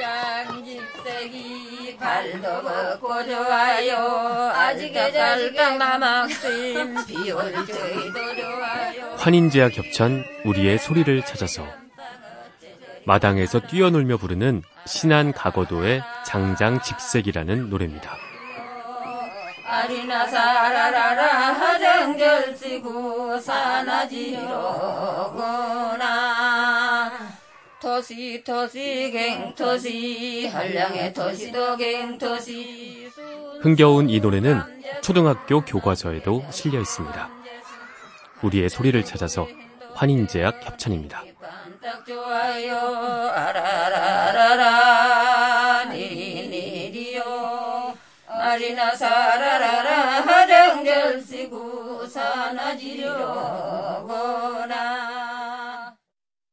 곱창 집세기 발도 먹고 좋아요. 아직에 자식은 마막심 비올 저희도 좋아요. 환인제와 겹찬 우리의 소리를 찾아서 마당에서 뛰어놀며 부르는 신안 가거도의 장장 집세기라는 노래입니다. 아리나 사라라라 하정결시고 사나지로구나 토시 갱토시 한량의 토시도 갱토시. 흥겨운 이 노래는 초등학교 교과서에도 실려 있습니다. 우리의 소리를 찾아서 환인제약 협찬입니다.